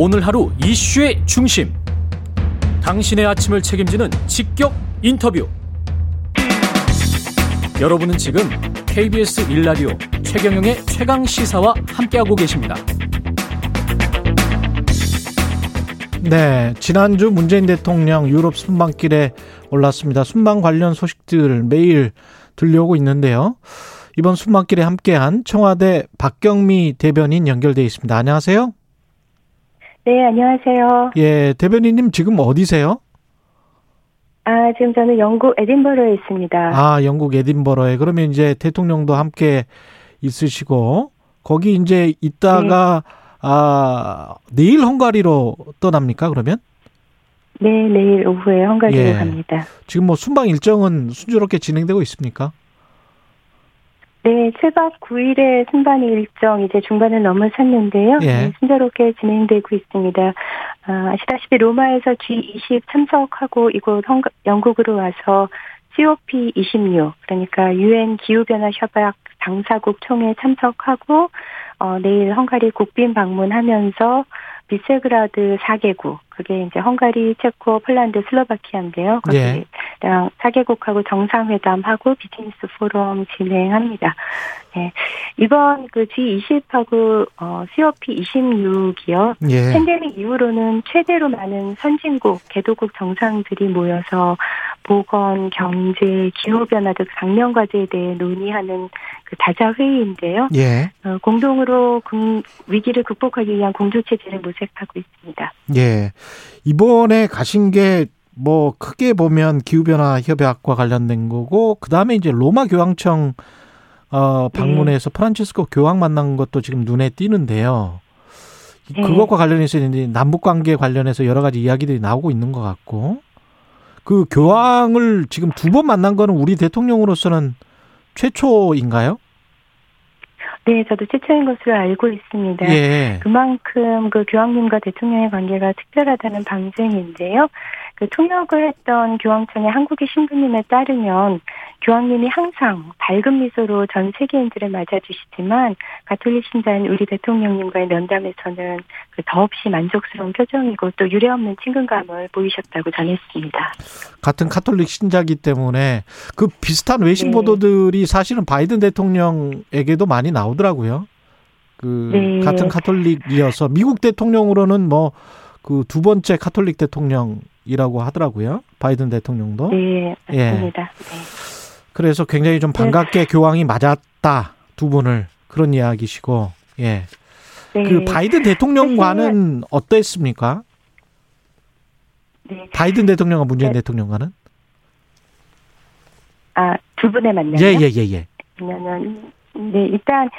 오늘 하루 이슈의 중심, 당신의 아침을 책임지는 직격 인터뷰. 여러분은 지금 KBS 1라디오 최경영의 최강시사와 함께하고 계십니다. 네, 지난주 문재인 대통령 유럽 순방길에 올랐습니다. 순방 관련 소식들 매일 들려오고 있는데요. 이번 순방길에 함께한 청와대 박경미 대변인 연결돼 있습니다. 안녕하세요. 네, 안녕하세요. 예, 대변인님 지금 어디세요? 지금 저는 영국 에딘버러에 있습니다. 영국 에딘버러에. 그러면 이제 대통령도 함께 있으시고 거기 이제 있다가 네. 내일 헝가리로 떠납니까, 그러면? 네, 내일 오후에 헝가리로 갑니다. 지금 뭐 순방 일정은 순조롭게 진행되고 있습니까? 네, 7박 9일의 순방 일정, 이제 중반을 넘어섰는데요. 순조롭게 진행되고 있습니다. 아시다시피 로마에서 G20 참석하고 이곳 영국으로 와서 COP26, 그러니까 UN기후변화협약 당사국 총회 참석하고 내일 헝가리 국빈 방문하면서 비세그라드 4개국, 그게 이제 헝가리, 체코, 폴란드, 슬로바키아인데요. 거기랑 4개국하고 정상회담하고 비즈니스 포럼 진행합니다. 네. 이번 그 G20하고 COP26이요. 팬데믹 이후로는 최대로 많은 선진국, 개도국 정상들이 모여서 보건, 경제, 기후변화 등 당면 과제에 대해 논의하는 그 다자회의인데요. 공동으로 위기를 극복하기 위한 공조체제를 모색하고 있습니다. 예. 이번에 가신 게 뭐 크게 보면 기후변화 협약과 관련된 거고, 그 다음에 이제 로마 교황청 방문해서 프란치스코 교황 만난 것도 지금 눈에 띄는데요. 그것과 관련해서 이제 남북 관계 관련해서 여러 가지 이야기들이 나오고 있는 것 같고, 그 교황을 지금 두 번 만난 거는 우리 대통령으로서는 최초인가요? 네, 저도 최초인 것으로 알고 있습니다. 그만큼 그 교황님과 대통령의 관계가 특별하다는 방증인데요. 그 통역을 했던 교황청의 한국의 신부님에 따르면 교황님이 항상 밝은 미소로 전 세계인들을 맞아주시지만 가톨릭 신자인 우리 대통령님과의 면담에서는 그 더없이 만족스러운 표정이고 또 유례없는 친근감을 보이셨다고 전했습니다. 같은 가톨릭 신자이기 때문에 그 비슷한 외신 보도들이 사실은 바이든 대통령에게도 많이 나오더라고요. 같은 가톨릭이어서 미국 대통령으로는 뭐 그 두 번째 가톨릭 대통령 이라고 하더라고요. 바이든 대통령도. 네, 맞습니다. 그래서 굉장히 좀 반갑게 교황이 맞았다, 두 분을. 그런 이야기시고. 그 바이든 대통령과는 어땠습니까? 바이든 대통령과 문재인 대통령과는? 두 분의 만남이요? 그러면은 일단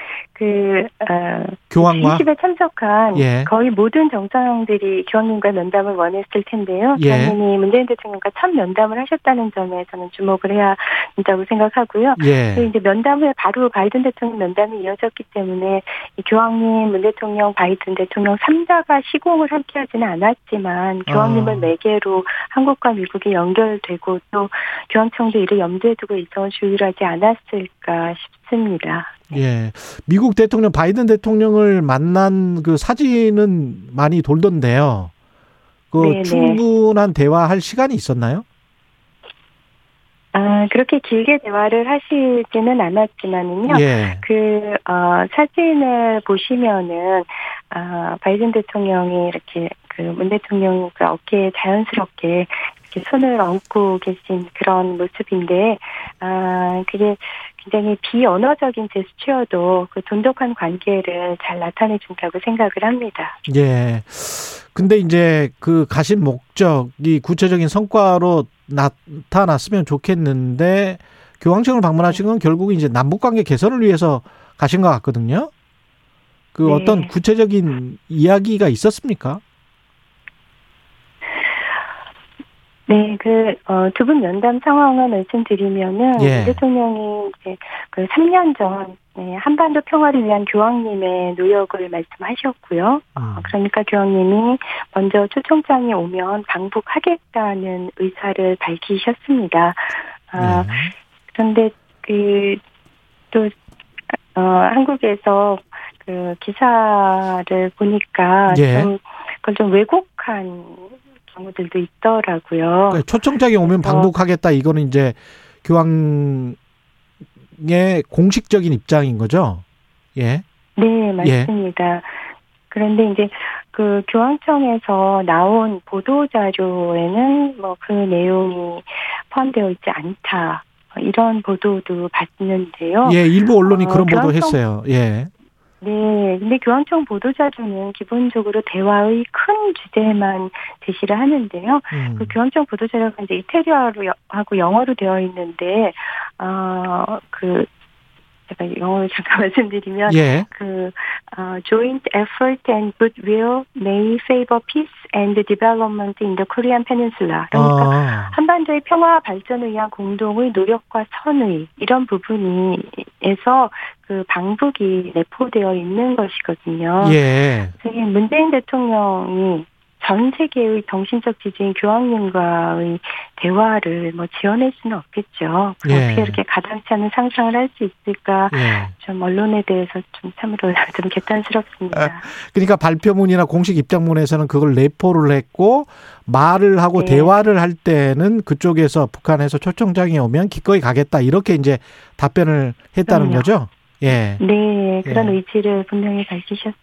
교황과 G20에 참석한 거의 모든 정상들이 교황님과 면담을 원했을 텐데요. 교황님이 문재인 대통령과 첫 면담을 하셨다는 점에 저는 주목을 해야 된다고 생각하고요. 이제 면담 후에 바로 바이든 대통령 면담이 이어졌기 때문에 이 교황님, 문 대통령, 바이든 대통령 3자가 시공을 함께하지는 않았지만 교황님을 매개로 한국과 미국이 연결되고 또 교황청도 이를 염두에 두고 일정을 조율하지 않았을까 싶습니다. 미국 대통령 바이든 대통령을 만난 그 사진은 많이 돌던데요. 충분한 대화할 시간이 있었나요? 그렇게 길게 대화를 하시지는 않았지만요. 사진을 보시면은 바이든 대통령이 이렇게 그 문 대통령과 어깨에 자연스럽게 이렇게 손을 얹고 계신 그런 모습인데 그게 굉장히 비언어적인 제스처도 그 돈독한 관계를 잘 나타내준다고 생각을 합니다. 근데 이제 그 가신 목적이 구체적인 성과로 나타났으면 좋겠는데 교황청을 방문하신 건 결국 이제 남북관계 개선을 위해서 가신 것 같거든요. 어떤 구체적인 이야기가 있었습니까? 두 분 면담 상황을 말씀드리면은 대통령이 이제 그 3년 전 한반도 평화를 위한 교황님의 노력을 말씀하셨고요. 그러니까 교황님이 먼저 초청장이 오면 방북하겠다는 의사를 밝히셨습니다. 그런데 한국에서 그 기사를 보니까 좀 그걸 좀 왜곡한 경우들도 있더라고요. 그러니까 초청장이 오면 방북하겠다 이거는 이제 교황의 공식적인 입장인 거죠? 예. 네, 맞습니다. 예. 그런데 이제 그 교황청에서 나온 보도 자료에는 뭐 그 내용이 포함되어 있지 않다. 이런 보도도 봤는데요. 예, 일부 언론이 그런 보도 했어요. 예. 네, 근데 교황청 보도자료는 기본적으로 대화의 큰 주제만 제시를 하는데요. 그 교황청 보도자료가 이제 이태리어로 하고 영어로 되어 있는데, 제가 영어를 잠깐 말씀드리면, 예. joint effort and goodwill may favor peace and development in the Korean Peninsula. 그러니까 한반도의 평화와 발전을 위한 공동의 노력과 선의 이런 부분에서 그 방북이 내포되어 있는 것이거든요. 예. 문재인 대통령이 전 세계의 정신적 지지인 교황님과의 대화를 뭐 지어낼 수는 없겠죠. 예. 어떻게 이렇게 가당치 않은 상상을 할 수 있을까? 예. 좀 언론에 대해서 좀 참으로 좀 개탄스럽습니다. 아, 그러니까 발표문이나 공식 입장문에서는 그걸 내포를 했고 말을 하고 예. 대화를 할 때는 그쪽에서 북한에서 초청장이 오면 기꺼이 가겠다 이렇게 이제 답변을 했다는 그럼요. 거죠. 예. 네, 그런 예. 의지를 분명히 밝히셨습니다.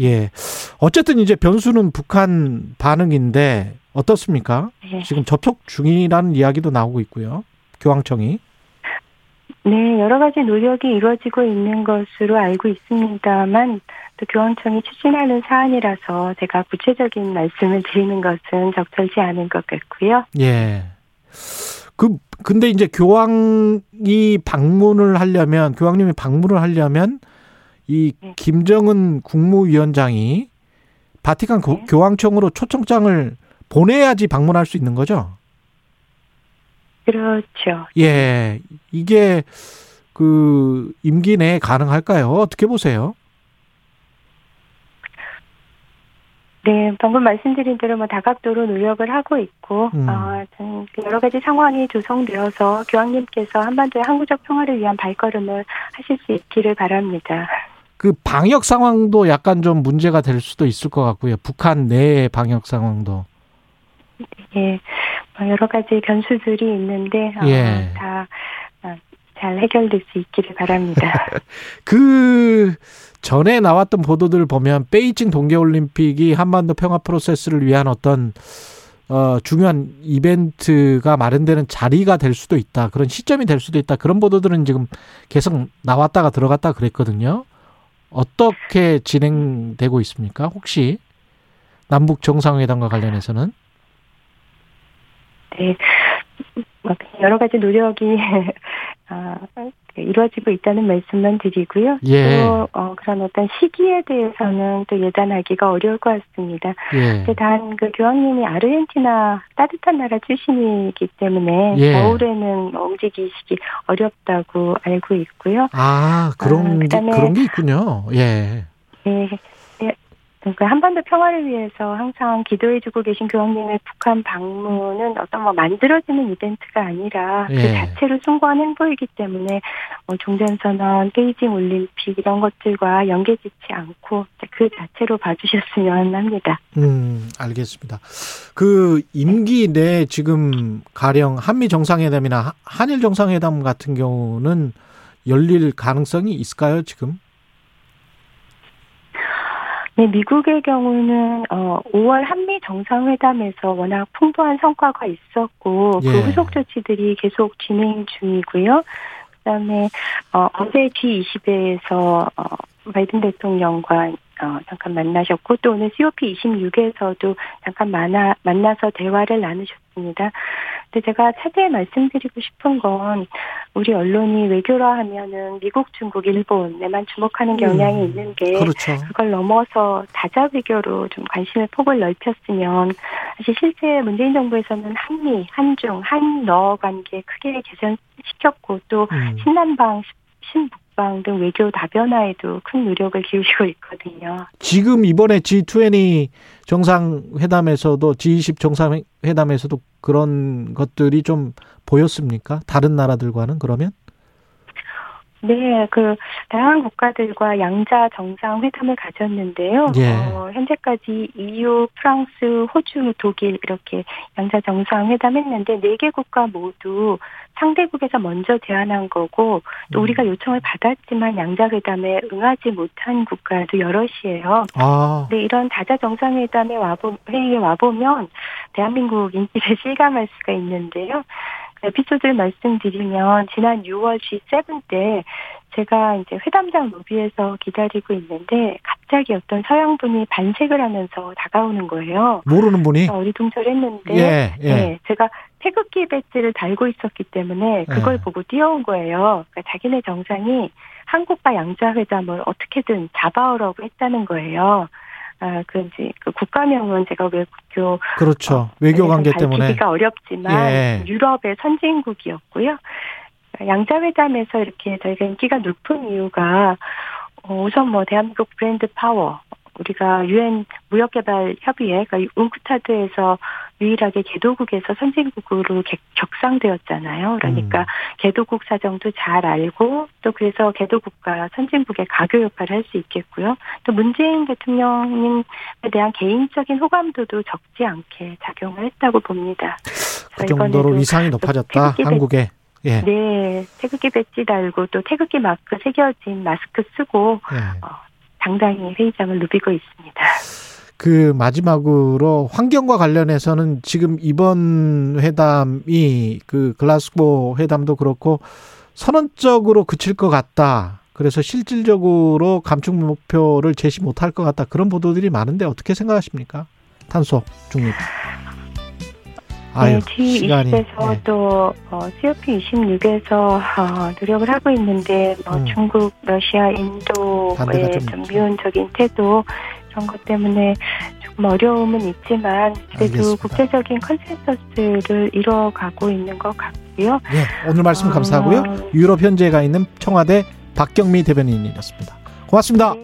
예. 어쨌든 이제 변수는 북한 반응인데 어떻습니까? 예. 지금 접촉 중이라는 이야기도 나오고 있고요. 교황청이. 네, 여러 가지 노력이 이루어지고 있는 것으로 알고 있습니다만 또 교황청이 추진하는 사안이라서 제가 구체적인 말씀을 드리는 것은 적절치 않은 것 같고요. 예. 근데 이제 교황님이 방문을 하려면 이 김정은 국무위원장이 바티칸 네. 교황청으로 초청장을 보내야지 방문할 수 있는 거죠? 그렇죠. 예. 이게 그 임기 내에 가능할까요? 어떻게 보세요? 네, 방금 말씀드린 대로 뭐 다각도로 노력을 하고 있고, 여러 가지 상황이 조성되어서 교황님께서 한반도의 항구적 평화를 위한 발걸음을 하실 수 있기를 바랍니다. 그 방역 상황도 약간 좀 문제가 될 수도 있을 것 같고요. 북한 내의 방역 상황도. 예, 여러 가지 변수들이 있는데, 예. 다 잘 해결될 수 있기를 바랍니다. 그 전에 나왔던 보도들 보면 베이징 동계올림픽이 한반도 평화 프로세스를 위한 어떤 중요한 이벤트가 마련되는 자리가 될 수도 있다. 그런 시점이 될 수도 있다. 그런 보도들은 지금 계속 나왔다가 들어갔다 그랬거든요. 어떻게 진행되고 있습니까? 혹시 남북 정상회담과 관련해서는? 네. 여러 가지 노력이 이루어지고 있다는 말씀만 드리고요. 예. 또 그런 어떤 시기에 대해서는 또 예단하기가 어려울 것 같습니다. 예. 단 그 교황님이 아르헨티나 따뜻한 나라 출신이기 때문에 예. 겨울에는 움직이시기 어렵다고 알고 있고요. 아 그런 게 있군요. 예. 예. 그러니까 한반도 평화를 위해서 항상 기도해주고 계신 교황님의 북한 방문은 어떤 뭐 만들어지는 이벤트가 아니라 예. 그 자체로 숭고한 행보이기 때문에 종전선언, 베이징 올림픽 이런 것들과 연계짓지 않고 그 자체로 봐주셨으면 합니다. 알겠습니다. 그 임기 내 지금 가령 한미 정상회담이나 한일 정상회담 같은 경우는 열릴 가능성이 있을까요, 지금? 네, 미국의 경우는 5월 한미 정상회담에서 워낙 풍부한 성과가 있었고 예. 그 후속 조치들이 계속 진행 중이고요. 그다음에 어제 G20에서 바이든 대통령과 잠깐 만나셨고 또 오늘 COP26에서도 잠깐 만나서 대화를 나누셨습니다. 근데 제가 차제에 말씀드리고 싶은 건 우리 언론이 외교라 하면은 미국, 중국, 일본에만 주목하는 경향이 있는 게 그렇죠. 그걸 넘어서 다자 외교로 좀 관심의 폭을 넓혔으면 사실 실제 문재인 정부에서는 한미, 한중, 한러 관계 크게 개선시켰고 또 신남방, 신북 등 외교 다변화에도 큰 노력을 기울이고 있거든요. 지금 이번에 G20 정상회담에서도 G20 정상회담에서도 그런 것들이 좀 보였습니까? 다른 나라들과는 그러면? 네, 다양한 국가들과 양자 정상회담을 가졌는데요. 예. 현재까지 EU, 프랑스, 호주, 독일 이렇게 양자 정상회담 했는데 4개 국가 모두 상대국에서 먼저 제안한 거고 또 우리가 요청을 받았지만 양자회담에 응하지 못한 국가도 여럿이에요. 아. 네, 이런 다자 정상회담에 회의에 와보면 대한민국 인기를 실감할 수가 있는데요. 에피소드를 말씀드리면 지난 6월 G7 때 제가 이제 회담장 로비에서 기다리고 있는데 갑자기 어떤 서양 분이 반색을 하면서 다가오는 거예요. 모르는 분이? 어리둥절했는데 예. 네, 제가 태극기 배지를 달고 있었기 때문에 그걸 보고 뛰어온 거예요. 그러니까 자기네 정상이 한국과 양자회담을 어떻게든 잡아오라고 했다는 거예요. 그 국가명은 제가 외교. 그렇죠. 외교 관계 때문에. 밝히기가 어렵지만, 예. 유럽의 선진국이었고요. 양자회담에서 이렇게 저희가 인기가 높은 이유가, 우선 대한민국 브랜드 파워, 우리가 UN 무역개발협의회, 그러니까 웅크타드에서 유일하게 개도국에서 선진국으로 격상되었잖아요. 그러니까 개도국 사정도 잘 알고 또 그래서 개도국과 선진국의 가교 역할을 할 수 있겠고요. 또 문재인 대통령님에 대한 개인적인 호감도도 적지 않게 작용을 했다고 봅니다. 그 정도로 위상이 높아졌다. 한국에. 예. 네. 태극기 배지 달고 또 태극기 마크 새겨진 마스크 쓰고 예. 당당히 회의장을 누비고 있습니다. 마지막으로 환경과 관련해서는 지금 이번 회담이 글라스고 회담도 그렇고 선언적으로 그칠 것 같다. 그래서 실질적으로 감축 목표를 제시 못할 것 같다. 그런 보도들이 많은데 어떻게 생각하십니까? 탄소 중립. 네, G20에서 네. 또 COP26에서 노력을 하고 있는데 중국, 러시아, 인도의 좀 미온적인 태도 그런 것 때문에 조금 어려움은 있지만 그래도 알겠습니다. 국제적인 컨센서스를 이뤄가고 있는 것 같고요. 네, 오늘 말씀 감사하고요. 유럽 현지에 가 있는 청와대 박경미 대변인이었습니다. 고맙습니다. 네.